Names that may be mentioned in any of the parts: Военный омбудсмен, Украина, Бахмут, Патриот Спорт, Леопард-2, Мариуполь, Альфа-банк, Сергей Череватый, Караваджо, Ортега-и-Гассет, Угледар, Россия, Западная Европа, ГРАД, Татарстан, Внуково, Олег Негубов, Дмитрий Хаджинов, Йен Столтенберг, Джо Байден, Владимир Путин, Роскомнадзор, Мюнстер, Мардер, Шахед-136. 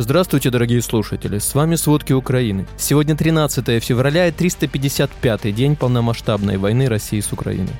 Здравствуйте, дорогие слушатели, с вами «Сводки Украины». Сегодня 13 февраля и 355-й день полномасштабной войны России с Украиной.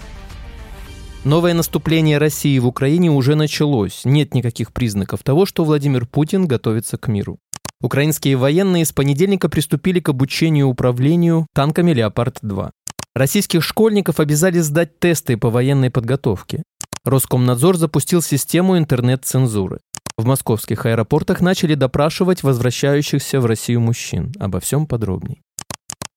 Новое наступление России в Украине уже началось. Нет никаких признаков того, что Владимир Путин готовится к миру. Украинские военные с понедельника приступили к обучению и управлению танками «Леопард-2». Российских школьников обязали сдать тесты по военной подготовке. Роскомнадзор запустил систему интернет-цензуры. В московских аэропортах начали допрашивать возвращающихся в Россию мужчин. Обо всем подробней.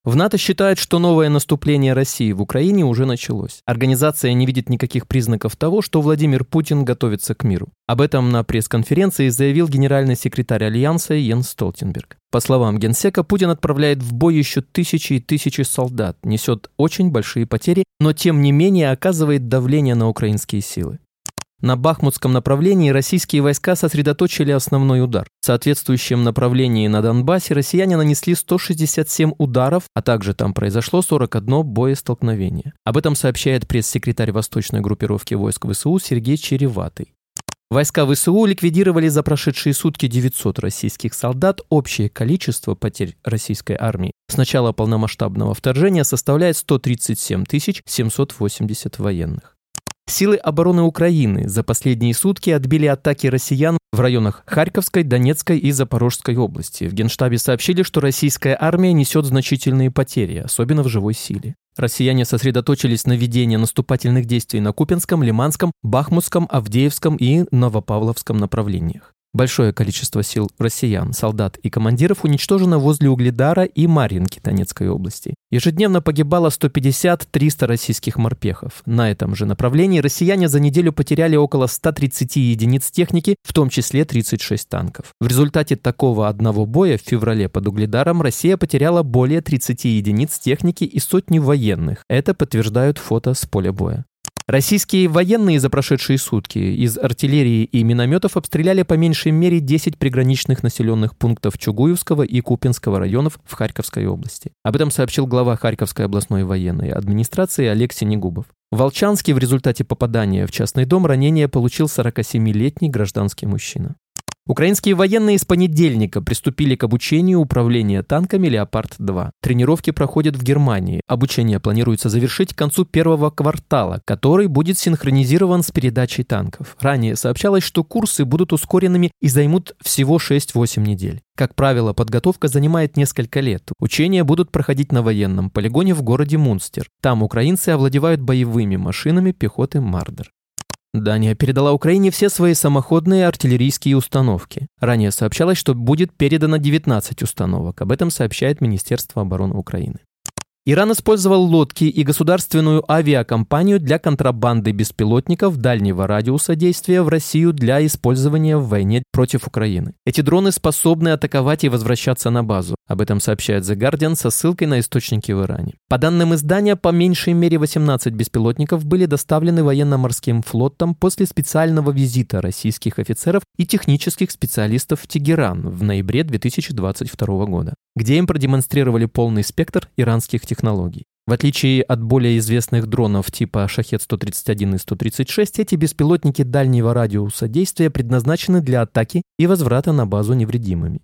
В НАТО считают, что новое наступление России в Украине уже началось. Организация не видит никаких признаков того, что Владимир Путин готовится к миру. Об этом на пресс-конференции заявил генеральный секретарь Альянса Йен Столтенберг. По словам генсека, Путин отправляет в бой еще тысячи и тысячи солдат, несет очень большие потери, но тем не менее оказывает давление на украинские силы. На Бахмутском направлении российские войска сосредоточили основной удар. В соответствующем направлении на Донбассе россияне нанесли 167 ударов, а также там произошло 41 боестолкновение. Об этом сообщает пресс-секретарь восточной группировки войск ВСУ Сергей Череватый. Войска ВСУ ликвидировали за прошедшие сутки 900 российских солдат. Общее количество потерь российской армии с начала полномасштабного вторжения составляет 137 780 военных. Силы обороны Украины за последние сутки отбили атаки россиян в районах Харьковской, Донецкой и Запорожской области. В Генштабе сообщили, что российская армия несет значительные потери, особенно в живой силе. Россияне сосредоточились на ведении наступательных действий на Купинском, Лиманском, Бахмутском, Авдеевском и Новопавловском направлениях. Большое количество сил россиян, солдат и командиров уничтожено возле Угледара и Марьинки Донецкой области. Ежедневно погибало 150-300 российских морпехов. На этом же направлении россияне за неделю потеряли около 130 единиц техники, в том числе 36 танков. В результате такого одного боя в феврале под Угледаром Россия потеряла более 30 единиц техники и сотни военных. Это подтверждают фото с поля боя. Российские военные за прошедшие сутки из артиллерии и минометов обстреляли по меньшей мере 10 приграничных населенных пунктов Чугуевского и Купинского районов в Харьковской области. Об этом сообщил глава Харьковской областной военной администрации Олег Негубов. В Волчанске в результате попадания в частный дом ранение получил 47-летний гражданский мужчина. Украинские военные с понедельника приступили к обучению управления танками «Леопард-2». Тренировки проходят в Германии. Обучение планируется завершить к концу первого квартала, который будет синхронизирован с передачей танков. Ранее сообщалось, что курсы будут ускоренными и займут всего 6-8 недель. Как правило, подготовка занимает несколько лет. Учения будут проходить на военном полигоне в городе Мюнстер. Там украинцы овладевают боевыми машинами пехоты «Мардер». Дания передала Украине все свои самоходные артиллерийские установки. Ранее сообщалось, что будет передано 19 установок. Об этом сообщает Министерство обороны Украины. Иран использовал лодки и государственную авиакомпанию для контрабанды беспилотников дальнего радиуса действия в Россию для использования в войне против Украины. Эти дроны способны атаковать и возвращаться на базу. Об этом сообщает The Guardian со ссылкой на источники в Иране. По данным издания, по меньшей мере 18 беспилотников были доставлены военно-морским флотом после специального визита российских офицеров и технических специалистов в Тегеран в ноябре 2022 года, где им продемонстрировали полный спектр иранских технологий. В отличие от более известных дронов типа Шахед-131 и 136, эти беспилотники дальнего радиуса действия предназначены для атаки и возврата на базу невредимыми.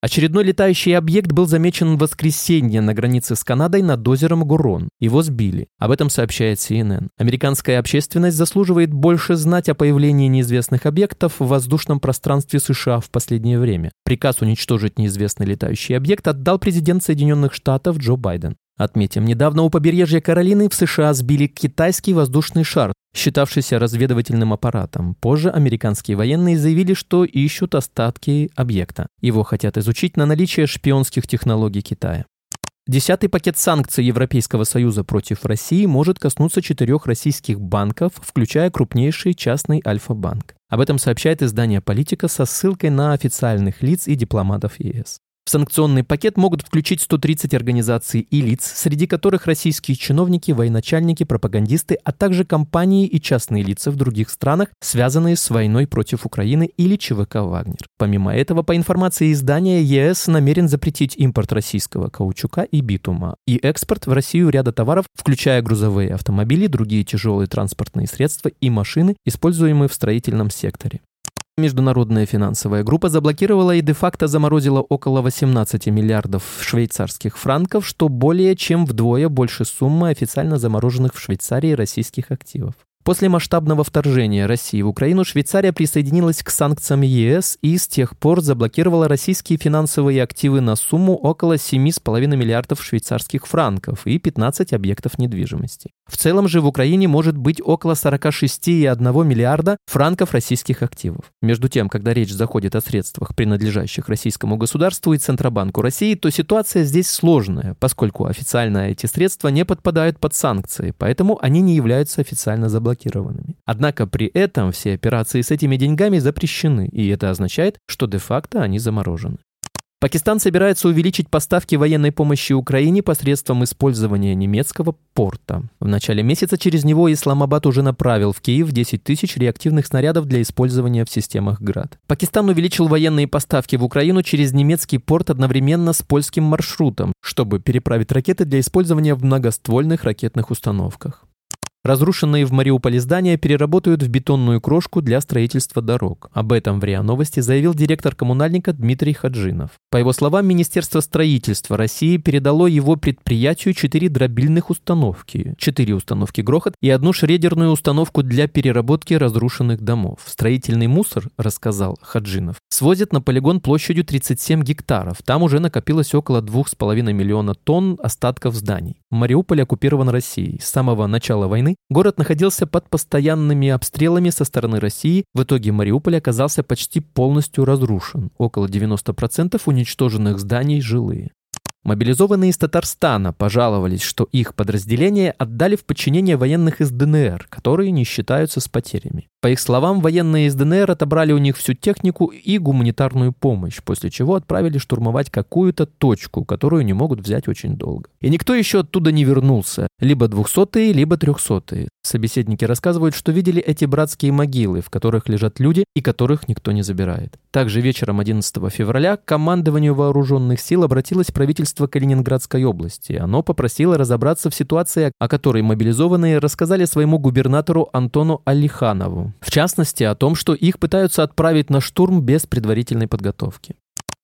Очередной летающий объект был замечен в воскресенье на границе с Канадой над озером Гурон. Его сбили. Об этом сообщает CNN. Американская общественность заслуживает больше знать о появлении неизвестных объектов в воздушном пространстве США в последнее время. Приказ уничтожить неизвестный летающий объект отдал президент Соединенных Штатов Джо Байден. Отметим, недавно у побережья Каролины в США сбили китайский воздушный шар, считавшийся разведывательным аппаратом. Позже американские военные заявили, что ищут остатки объекта. Его хотят изучить на наличие шпионских технологий Китая. 10-й пакет санкций Европейского Союза против России может коснуться 4 российских банков, включая крупнейший частный Альфа-банк. Об этом сообщает издание «Политика» со ссылкой на официальных лиц и дипломатов ЕС. В санкционный пакет могут включить 130 организаций и лиц, среди которых российские чиновники, военачальники, пропагандисты, а также компании и частные лица в других странах, связанные с войной против Украины или ЧВК «Вагнер». Помимо этого, по информации издания, ЕС намерен запретить импорт российского каучука и битума и экспорт в Россию ряда товаров, включая грузовые автомобили, другие тяжелые транспортные средства и машины, используемые в строительном секторе. Международная финансовая группа заблокировала и де-факто заморозила около 18 миллиардов швейцарских франков, что более чем вдвое больше суммы официально замороженных в Швейцарии российских активов. После масштабного вторжения России в Украину Швейцария присоединилась к санкциям ЕС и с тех пор заблокировала российские финансовые активы на сумму около 7,5 миллиардов швейцарских франков и 15 объектов недвижимости. В целом же в Украине может быть около 46,1 миллиарда франков российских активов. Между тем, когда речь заходит о средствах, принадлежащих российскому государству и Центробанку России, то ситуация здесь сложная, поскольку официально эти средства не подпадают под санкции, поэтому они не являются официально заблокированными. Однако при этом все операции с этими деньгами запрещены, и это означает, что де-факто они заморожены. Пакистан собирается увеличить поставки военной помощи Украине посредством использования немецкого порта. В начале месяца через него Исламабад уже направил в Киев 10 тысяч реактивных снарядов для использования в системах ГРАД. Пакистан увеличил военные поставки в Украину через немецкий порт одновременно с польским маршрутом, чтобы переправить ракеты для использования в многоствольных ракетных установках. Разрушенные в Мариуполе здания переработают в бетонную крошку для строительства дорог. Об этом в РИА Новости заявил директор коммунальника Дмитрий Хаджинов. По его словам, Министерство строительства России передало его предприятию 4 дробильных установки, 4 установки «Грохот» и 1 шредерную установку для переработки разрушенных домов. Строительный мусор, рассказал Хаджинов, свозят на полигон площадью 37 гектаров. Там уже накопилось около 2,5 миллиона тонн остатков зданий. Мариуполь оккупирован Россией. С самого начала войны город находился под постоянными обстрелами со стороны России. В итоге Мариуполь оказался почти полностью разрушен. Около 90% уничтоженных зданий жилые. Мобилизованные из Татарстана пожаловались, что их подразделение отдали в подчинение военных из ДНР, которые не считаются с потерями. По их словам, военные из ДНР отобрали у них всю технику и гуманитарную помощь, после чего отправили штурмовать какую-то точку, которую не могут взять очень долго. И никто еще оттуда не вернулся. Либо 200-е, либо 300-е. Собеседники рассказывают, что видели эти братские могилы, в которых лежат люди и которых никто не забирает. Также вечером 11 февраля к командованию вооруженных сил обратилось правительство Калининградской области. Оно попросило разобраться в ситуации, о которой мобилизованные рассказали своему губернатору Антону Алиханову. В частности, о том, что их пытаются отправить на штурм без предварительной подготовки.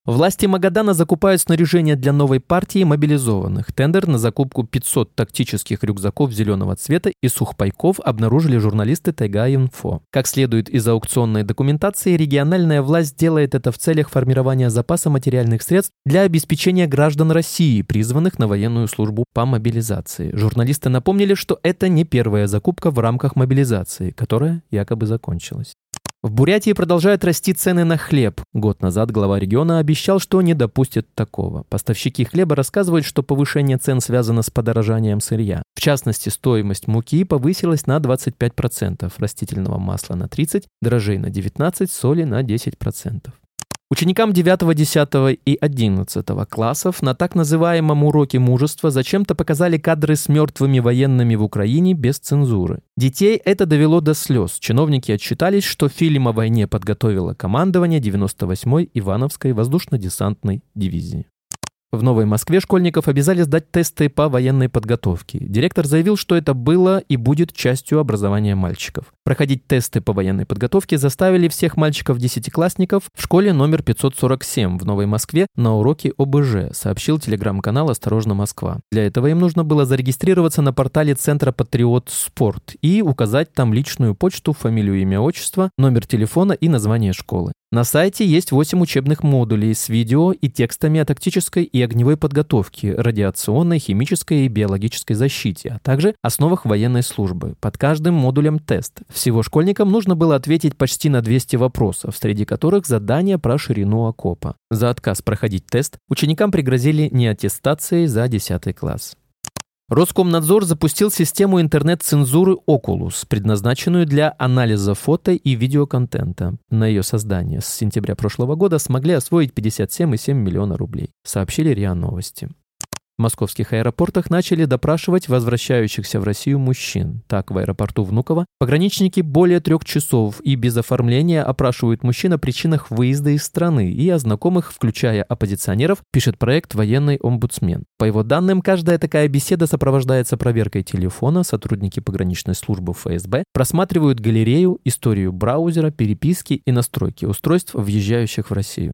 Власти Магадана закупают снаряжение для новой партии мобилизованных. Тендер на закупку 500 тактических рюкзаков зеленого цвета и сухпайков обнаружили журналисты Тайга-инфо. Как следует из аукционной документации, региональная власть делает это в целях формирования запаса материальных средств для обеспечения граждан России, призванных на военную службу по мобилизации. Журналисты напомнили, что это не первая закупка в рамках мобилизации, которая якобы закончилась. В Бурятии продолжают расти цены на хлеб. Год назад глава региона обещал, что не допустит такого. Поставщики хлеба рассказывают, что повышение цен связано с подорожанием сырья. В частности, стоимость муки повысилась на 25%, растительного масла на 30%, дрожжей на 19%, соли на 10%. Ученикам 9, 10 и 11 классов на так называемом уроке мужества зачем-то показали кадры с мертвыми военными в Украине без цензуры. Детей это довело до слез. Чиновники отчитались, что фильм о войне подготовило командование 98-й Ивановской воздушно-десантной дивизии. В Новой Москве школьников обязали сдать тесты по военной подготовке. Директор заявил, что это было и будет частью образования мальчиков. Проходить тесты по военной подготовке заставили всех мальчиков-десятиклассников в школе номер 547 в Новой Москве на уроке ОБЖ, сообщил телеграм-канал «Осторожно, Москва». Для этого им нужно было зарегистрироваться на портале Центра «Патриот Спорт» и указать там личную почту, фамилию, имя, отчество, номер телефона и название школы. На сайте есть 8 учебных модулей с видео и текстами о тактической и огневой подготовке, радиационной, химической и биологической защите, а также основах военной службы. Под каждым модулем тест. Всего школьникам нужно было ответить почти на 200 вопросов, среди которых задание про ширину окопа. За отказ проходить тест ученикам пригрозили не аттестацией за 10 класс. Роскомнадзор запустил систему интернет-цензуры Oculus, предназначенную для анализа фото и видеоконтента. На ее создание с сентября прошлого года смогли освоить 57,7 миллиона рублей, сообщили РИА Новости. В московских аэропортах начали допрашивать возвращающихся в Россию мужчин. Так, в аэропорту Внуково пограничники более 3 часов и без оформления опрашивают мужчин о причинах выезда из страны и о знакомых, включая оппозиционеров, пишет проект «Военный омбудсмен». По его данным, каждая такая беседа сопровождается проверкой телефона, сотрудники пограничной службы ФСБ просматривают галерею, историю браузера, переписки и настройки устройств, въезжающих в Россию.